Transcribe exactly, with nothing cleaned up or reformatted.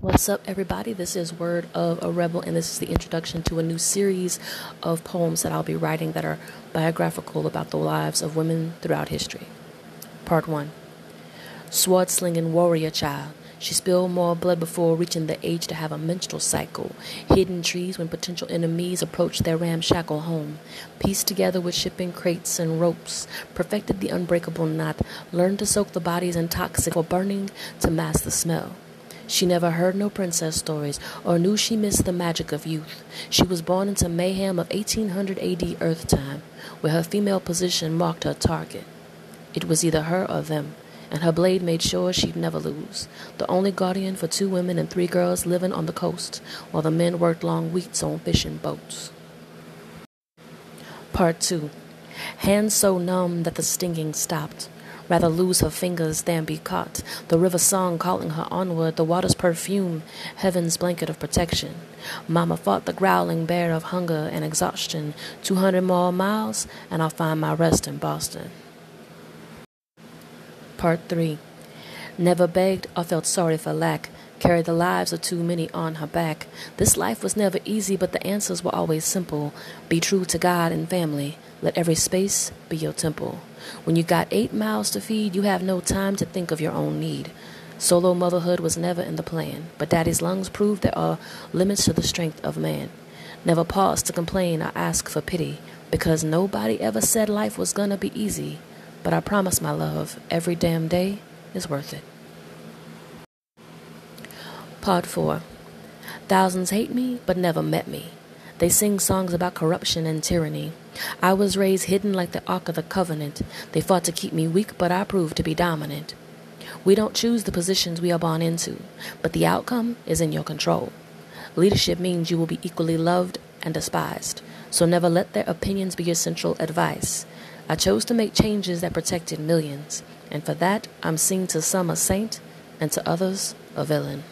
What's up, everybody? This is Word of a Rebel, and this is the introduction to a new series of poems that I'll be writing that are biographical about the lives of women throughout history. Part one. Sword-slinging warrior child. She spilled more blood before reaching the age to have a menstrual cycle. Hid in trees when potential enemies approached their ramshackle home. Pieced together with shipping crates and ropes. Perfected the unbreakable knot. Learned to soak the bodies in toxic for burning to mask the smell. She never heard no princess stories or knew she missed the magic of youth. She was born into mayhem of eighteen hundred A D Earth time, where her female position marked her target. It was either her or them, and her blade made sure she'd never lose. The only guardian for two women and three girls living on the coast, while the men worked long weeks on fishing boats. Part two. Hands so numb that the stinging stopped. Rather lose her fingers than be caught. The river's song calling her onward, the water's perfume, heaven's blanket of protection. Mama fought the growling bear of hunger and exhaustion. Two hundred more miles, and I'll find my rest in Boston. Part three. Never begged or felt sorry for lack. Carried the lives of too many on her back. This life was never easy, but the answers were always simple. Be true to God and family. Let every space be your temple. When you got eight mouths to feed, you have no time to think of your own need. Solo motherhood was never in the plan, but daddy's lungs prove there are limits to the strength of man. Never pause to complain or ask for pity, because nobody ever said life was gonna be easy. But I promise, my love, every damn day is worth it. Part four. Thousands hate me, but never met me. They sing songs about corruption and tyranny. I was raised hidden like the Ark of the Covenant. They fought to keep me weak, but I proved to be dominant. We don't choose the positions we are born into, but the outcome is in your control. Leadership means you will be equally loved and despised, so never let their opinions be your central advice. I chose to make changes that protected millions, and for that I'm seen to some a saint and to others a villain.